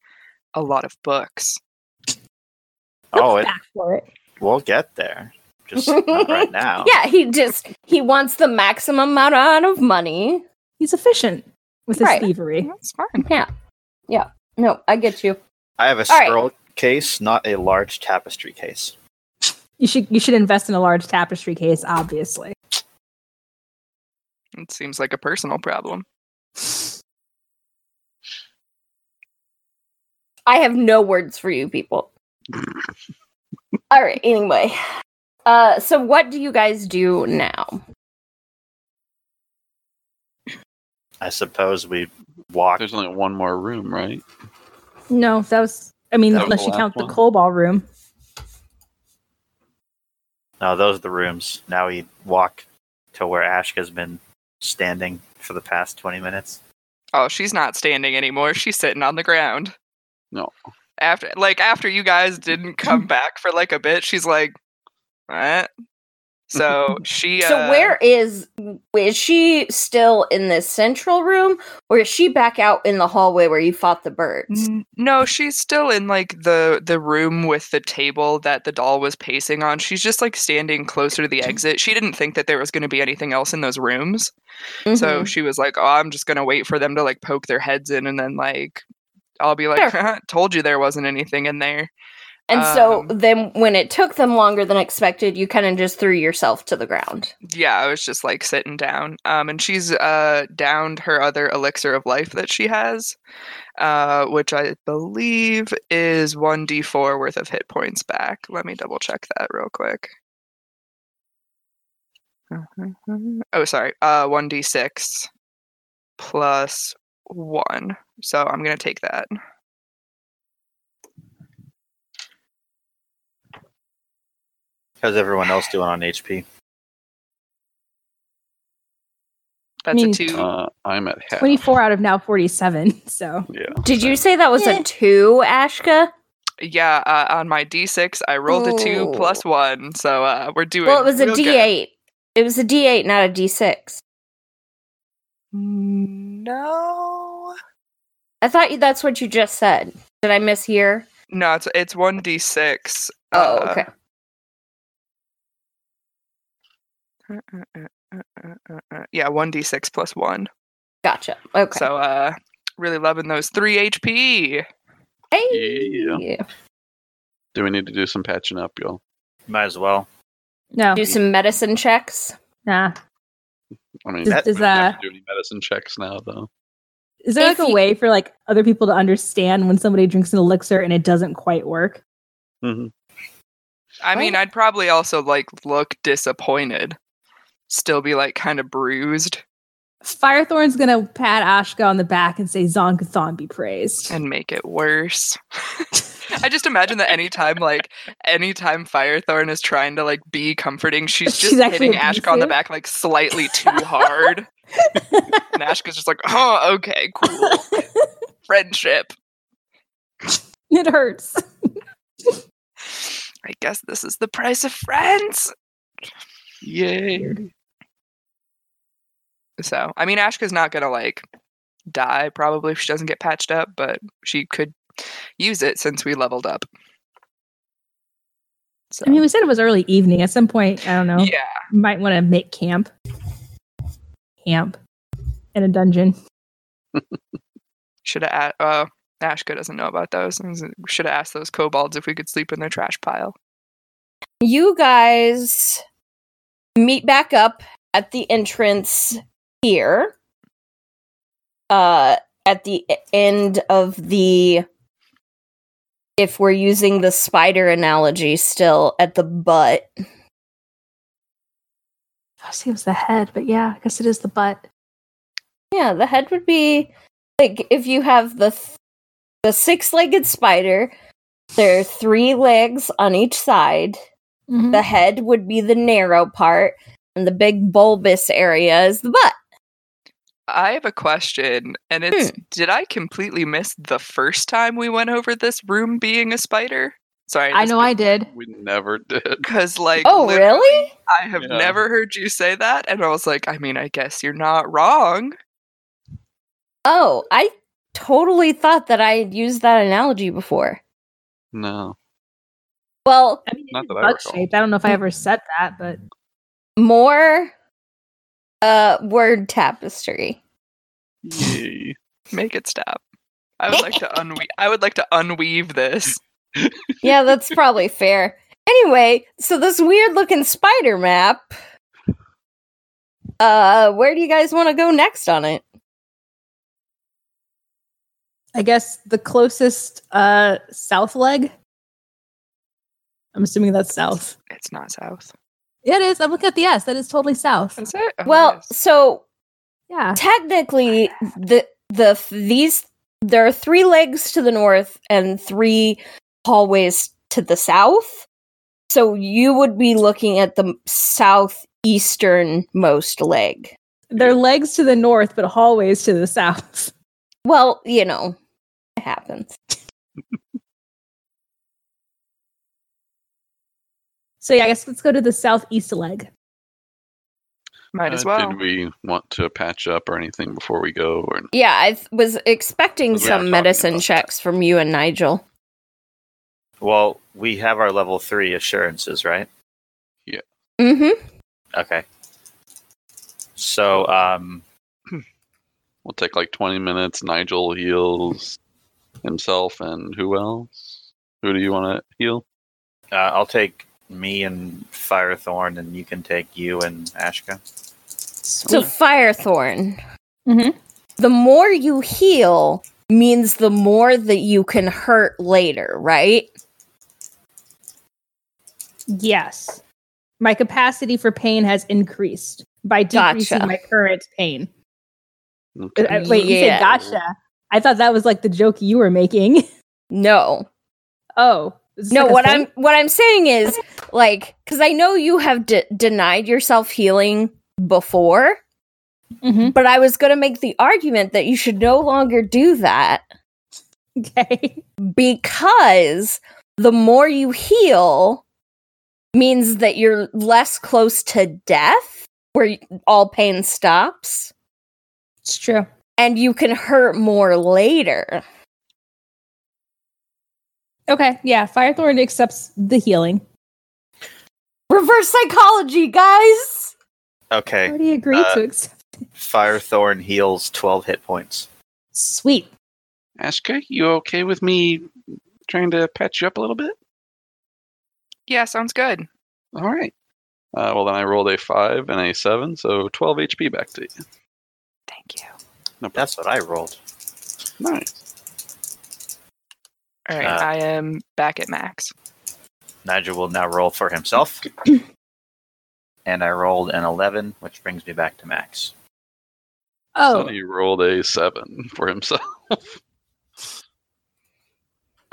A lot of books. We'll get there. Just not right now. Yeah, he wants the maximum amount of money. He's efficient with his thievery. That's fine. Yeah. No, I get you. I have a scroll case, not a large tapestry case. You should invest in a large tapestry case, obviously. It seems like a personal problem. I have no words for you people. All right. Anyway. So what do you guys do now? I suppose we walk. There's only one more room, right? No, unless you count the Cobalt room. No, those are the rooms. Now we walk to where Ashka's been standing for the past 20 minutes. Oh, she's not standing anymore. She's sitting on the ground. No. After you guys didn't come back for like a bit, she's like, right. So she. So where is she still in this central room, or is she back out in the hallway where you fought the birds? No, she's still in like the room with the table that the doll was pacing on. She's just like standing closer to the exit. She didn't think that there was going to be anything else in those rooms, so she was like, "Oh, I'm just going to wait for them to like poke their heads in, and then like I'll be like, told you there wasn't anything in there." And so then when it took them longer than expected, you kind of just threw yourself to the ground. Yeah, I was just like sitting down. And she's downed her other elixir of life that she has, which I believe is 1d4 worth of hit points back. Let me double check that real quick. Oh, sorry. 1d6 plus 1. So I'm going to take that. How's everyone else doing on HP? That's a 2. I'm at half. 24 out of now 47. So, yeah. Did you say that was a 2, Ashka? Yeah, on my D6, I rolled a 2 plus 1. So we're doing. Well, it was a D8. Good. It was a D8, not a D6. No. I thought that's what you just said. Did I mishear? No, it's 1D6. Oh, okay. Yeah, 1d6 plus 1. Gotcha. Okay. So, really loving those 3 HP. Hey! Yeah. Do we need to do some patching up, y'all? Might as well. No. Do some medicine checks? Nah. I mean, we don't have to do any medicine checks now, though. Is there a way for like other people to understand when somebody drinks an elixir and it doesn't quite work? Mm-hmm. I mean, I'd probably also like look disappointed. Still be like kind of bruised. Firethorn's gonna pat Ashka on the back and say Zon-Kuthon be praised. And make it worse. I just imagine that anytime Firethorn is trying to like be comforting, she's just hitting Ashka on the back like slightly too hard. And Ashka's just like, oh, okay, cool. Friendship. It hurts. I guess this is the price of friends. Yay. So, I mean, Ashka's not going to, like, die probably if she doesn't get patched up, but she could use it since we leveled up. So. I mean, we said it was early evening. At some point, I don't know. Yeah. Might want to make camp. Camp. In a dungeon. Should have... Ashka doesn't know about those. Should have asked those kobolds if we could sleep in their trash pile. You guys meet back up at the entrance here. At the end of the... If we're using the spider analogy still, at the butt. I see it was the head, but yeah, I guess it is the butt. Yeah, the head would be... Like, if you have the six-legged spider, there are three legs on each side. Mm-hmm. The head would be the narrow part, and the big bulbous area is the butt. I have a question, and it's, did I completely miss the first time we went over this room being a spider? Sorry. I know I did. We never did. Because, like, oh, really? I have never heard you say that, and I was like, I mean, I guess you're not wrong. Oh, I totally thought that I had used that analogy before. No. Well, I mean, not that I recall. I don't know if I ever said that, but... More... word tapestry. Yay. Make it stop. I would like to unweave this. Yeah, that's probably fair. Anyway, so this weird looking spider map. Where do you guys want to go next on it? I guess the closest south leg. I'm assuming that's south. It's not south. Yeah, it is. I'm looking at the S. That is totally south. Is it? Oh, well, yes. So yeah. Technically, there are three legs to the north and three hallways to the south. So you would be looking at the southeasternmost leg. They're legs to the north, but hallways to the south. Well, you know, it happens. So yeah, I guess let's go to the southeast leg. Might as well. Did we want to patch up or anything before we go? Or... Yeah, I was expecting some medicine checks from you and Nigel. Well, we have our level 3 assurances, right? Yeah. Mm-hmm. Okay. So, we'll take like 20 minutes. Nigel heals himself and who else? Who do you want to heal? I'll take... me and Firethorn, and you can take you and Ashka. So Firethorn. Mm-hmm. The more you heal means the more that you can hurt later, right? Yes. My capacity for pain has increased by decreasing my current pain. Okay. Wait, you said gotcha? I thought that was like the joke you were making. No. Oh. No, like what I'm saying is, like, because I know you have denied yourself healing before, but I was going to make the argument that you should no longer do that. Okay. Because the more you heal means that you're less close to death, where all pain stops. It's true. And you can hurt more later. Okay, yeah, Firethorn accepts the healing. Reverse psychology, guys! Okay. I already agreed to accept it. Firethorn heals 12 hit points. Sweet. Ashka, you okay with me trying to patch you up a little bit? Yeah, sounds good. All right. Well, then I rolled a 5 and a 7, so 12 HP back to you. Thank you. No problem. That's what I rolled. Nice. All right, I am back at max. Nigel will now roll for himself. And I rolled an 11, which brings me back to max. Oh. So he rolled a 7 for himself.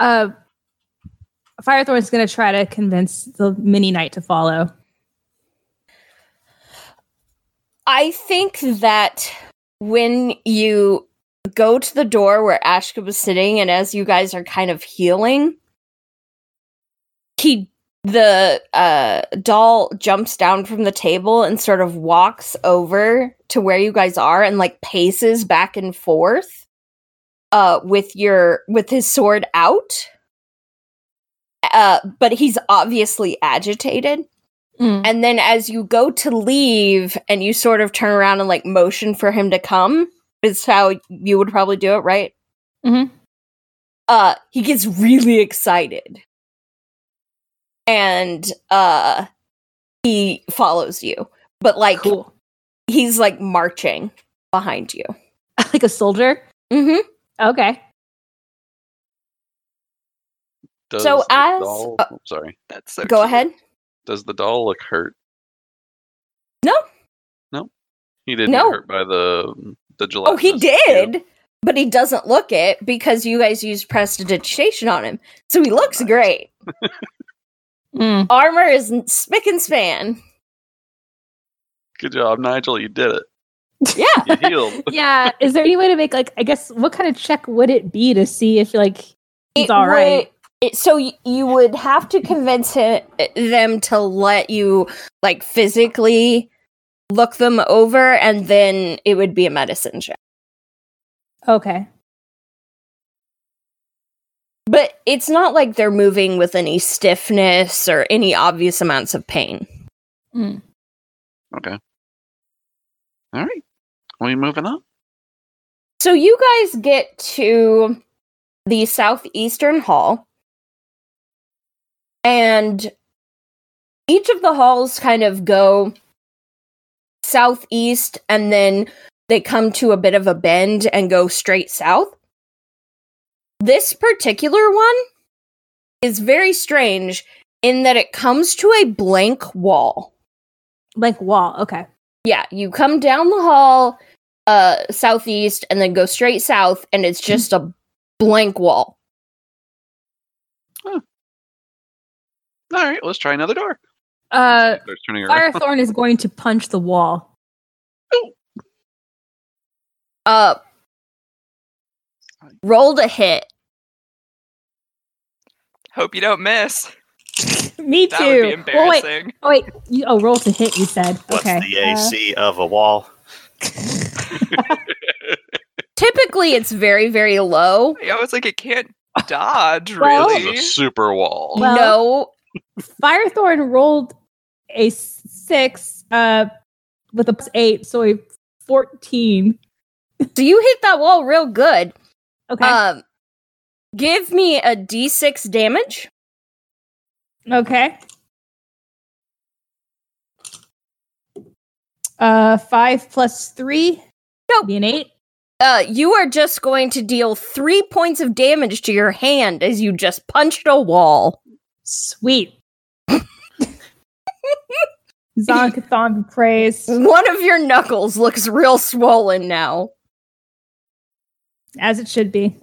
Firethorn's going to try to convince the mini knight to follow. I think that when you go to the door where Ashka was sitting, and as you guys are kind of healing, the doll jumps down from the table and sort of walks over to where you guys are and like paces back and forth with his sword out. But he's obviously agitated. Mm. And then as you go to leave and you sort of turn around and like motion for him to come, is how you would probably do it, right? Mm-hmm. He gets really excited. And he follows you. But like cool. He's like marching behind you. Like a soldier? Mm-hmm. Okay. Go ahead. Does the doll look hurt? No. He didn't get hurt by the gelatinous. Oh, he did, but he doesn't look it because you guys used prestidigitation on him. So he looks great. Armor is spick and span. Good job, Nigel. You did it. Yeah. You healed. Yeah. Is there any way to make what kind of check would it be to see if it's all right? You would have to convince them to let you physically look them over, and then it would be a medicine check. Okay. But it's not like they're moving with any stiffness or any obvious amounts of pain. Mm. Okay. All right. Are we moving on? So you guys get to the southeastern hall. And each of the halls kind of go southeast, and then they come to a bit of a bend and go straight south. This particular one is very strange in that it comes to a blank wall. Blank wall, okay. Yeah, you come down the hall southeast and then go straight south, and it's just a blank wall. Huh. All right, let's try another door. Firethorn is going to punch the wall. Rolled a hit. Hope you don't miss. Me too. That would be embarrassing. Oh wait. Oh, roll to hit. You said. What's the AC of a wall? Typically, it's very, very low. I was like, it can't dodge. Really, this is a super wall. Well, no. Firethorn rolled a 6 with a +8, so a 14. So you hit that wall real good. Okay. Give me a d6 damage. Okay. 5 plus 3. Nope. Be an 8. You are just going to deal 3 points of damage to your hand as you just punched a wall. Sweet. Zon-Kuthon praise. One of your knuckles looks real swollen now. As it should be.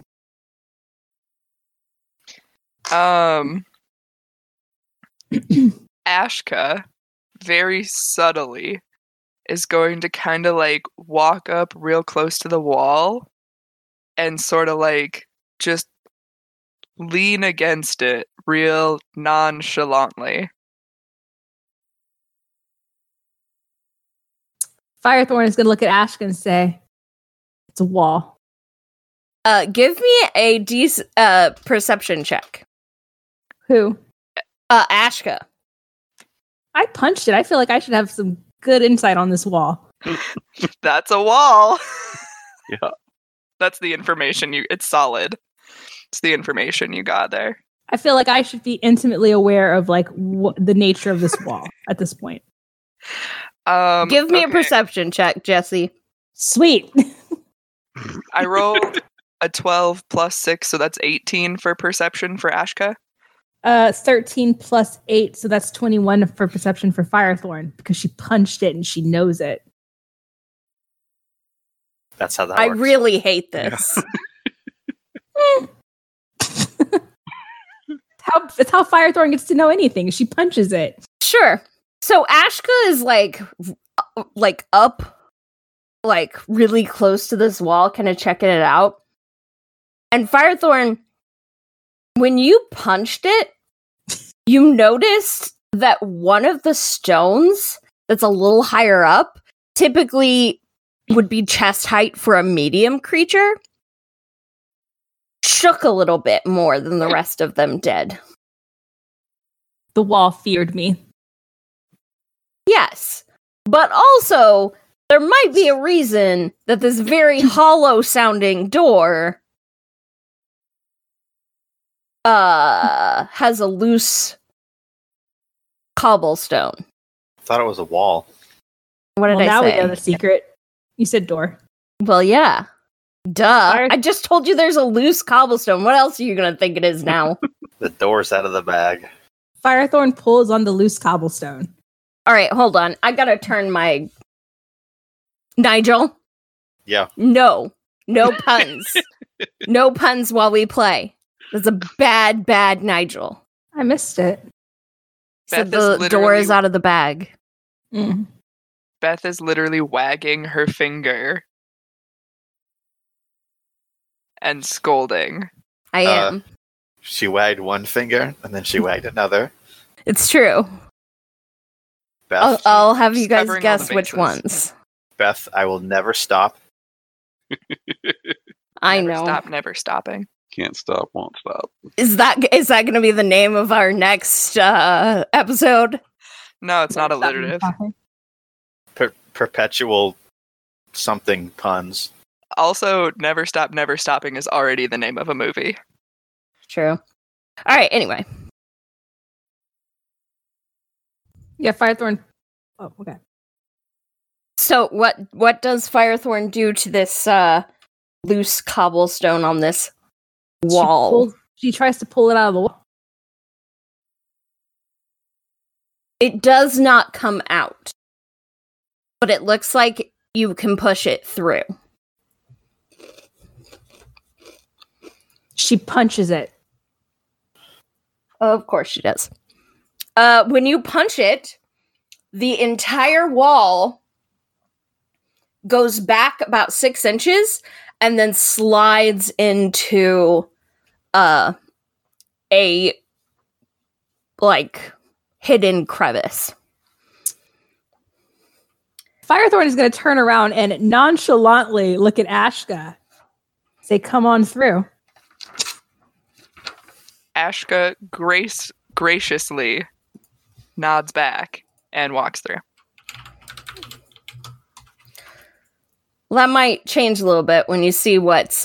Ashka, very subtly, is going to kind of walk up real close to the wall and sort of just lean against it real nonchalantly. Firethorn is going to look at Ashka and say, it's a wall. Give me a perception check. Who? Ashka. I punched it. I feel like I should have some good insight on this wall. That's a wall. Yeah. That's the information it's solid. It's the information you got there. I feel like I should be intimately aware of the nature of this wall at this point. Give me a perception check, Jesse. Sweet. I rolled a 12 plus 6, so that's 18 for perception for Ashka. 13 plus 8, so that's 21 for perception for Firethorn, because she punched it and she knows it. That's how that works. I really hate this. Yeah. It's how Firethorn gets to know anything. She punches it. Sure. So Ashka is up like really close to this wall, kind of checking it out. And Firethorn, when you punched it, you noticed that one of the stones that's a little higher up typically would be chest height for a medium creature, shook a little bit more than the rest of them did. The wall feared me. Yes, but also there might be a reason that this very hollow-sounding door has a loose cobblestone. I thought it was a wall. What did I say? Now we know the secret. You said door. Well, yeah. Duh. Sorry. I just told you there's a loose cobblestone. What else are you going to think it is now? The door's out of the bag. Firethorn pulls on the loose cobblestone. All right, hold on. I got to turn my... Nigel? Yeah. No. No puns. No puns while we play. That's a bad, bad Nigel. I missed it. Beth so the door is out of the bag. Mm. Beth is literally wagging her finger and scolding. I am. She wagged one finger and then she wagged another. It's true. Beth, I'll have you guys guess which ones. Beth, I will never stop. I never know. Stop, never stopping. Can't stop, won't stop. Is that going to be the name of our next episode? No, it's not alliterative. Perpetual something puns. Also, Never Stop, Never Stopping is already the name of a movie. True. All right, anyway. Yeah, Firethorn. Oh, okay. So what does Firethorn do to this loose cobblestone on this wall? She tries to pull it out of the wall. It does not come out. But it looks like you can push it through. She punches it. Of course she does. When you punch it, the entire wall goes back about 6 inches and then slides into a like hidden crevice. Firethorn is going to turn around and nonchalantly look at Ashka. Say, come on through. Ashka graciously nods back and walks through. Well, that might change a little bit when you see what's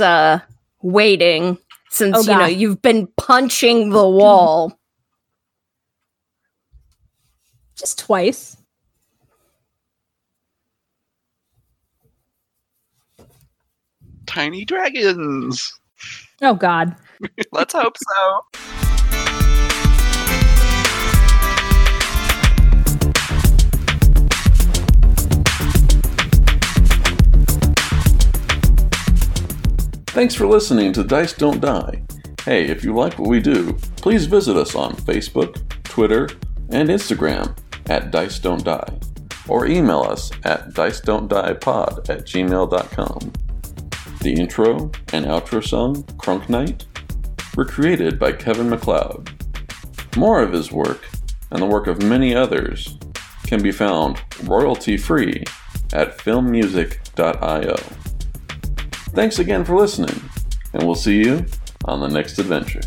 waiting, since you know you've been punching the wall. Just twice. Tiny dragons. Oh, God. Let's hope so. Thanks for listening to Dice Don't Die. Hey, if you like what we do, please visit us on Facebook, Twitter, and Instagram at Dice Don't Die, or email us at dicedon'tdiepod@gmail.com. The intro and outro song, Crunk Night, were created by Kevin MacLeod. More of his work, and the work of many others, can be found royalty-free at filmmusic.io. Thanks again for listening, and we'll see you on the next adventure.